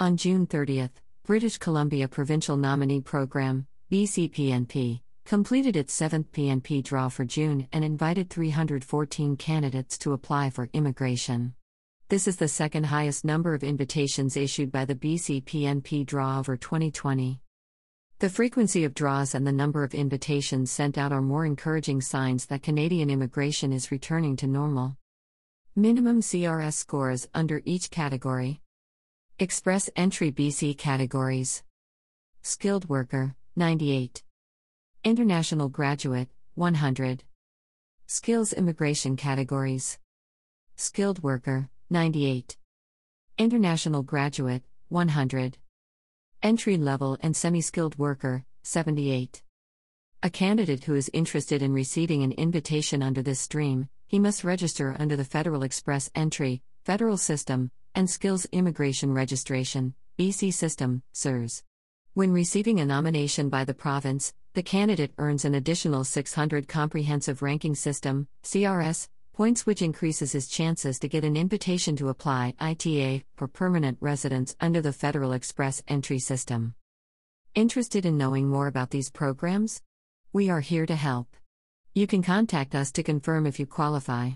On June 30, British Columbia Provincial Nominee Program, BCPNP, completed its seventh PNP draw for June and invited 314 candidates to apply for immigration. This is the second highest number of invitations issued by the BCPNP draw over 2020. The frequency of draws and the number of invitations sent out are more encouraging signs that Canadian immigration is returning to normal. Minimum CRS scores under each category. Express Entry BC categories. Skilled Worker, 98. International Graduate, 100. Skills Immigration categories. Skilled Worker, 98. International Graduate, 100. Entry-level and semi-skilled worker, 78. A candidate who is interested in receiving an invitation under this stream, he must register under the Federal Express Entry, Federal System, and Skills Immigration Registration, BC System, SIRS. When receiving a nomination by the province, the candidate earns an additional 600 Comprehensive Ranking System, CRS, points, which increases his chances to get an invitation to apply ITA for permanent residence under the Federal Express Entry System. Interested in knowing more about these programs? We are here to help. You can contact us to confirm if you qualify.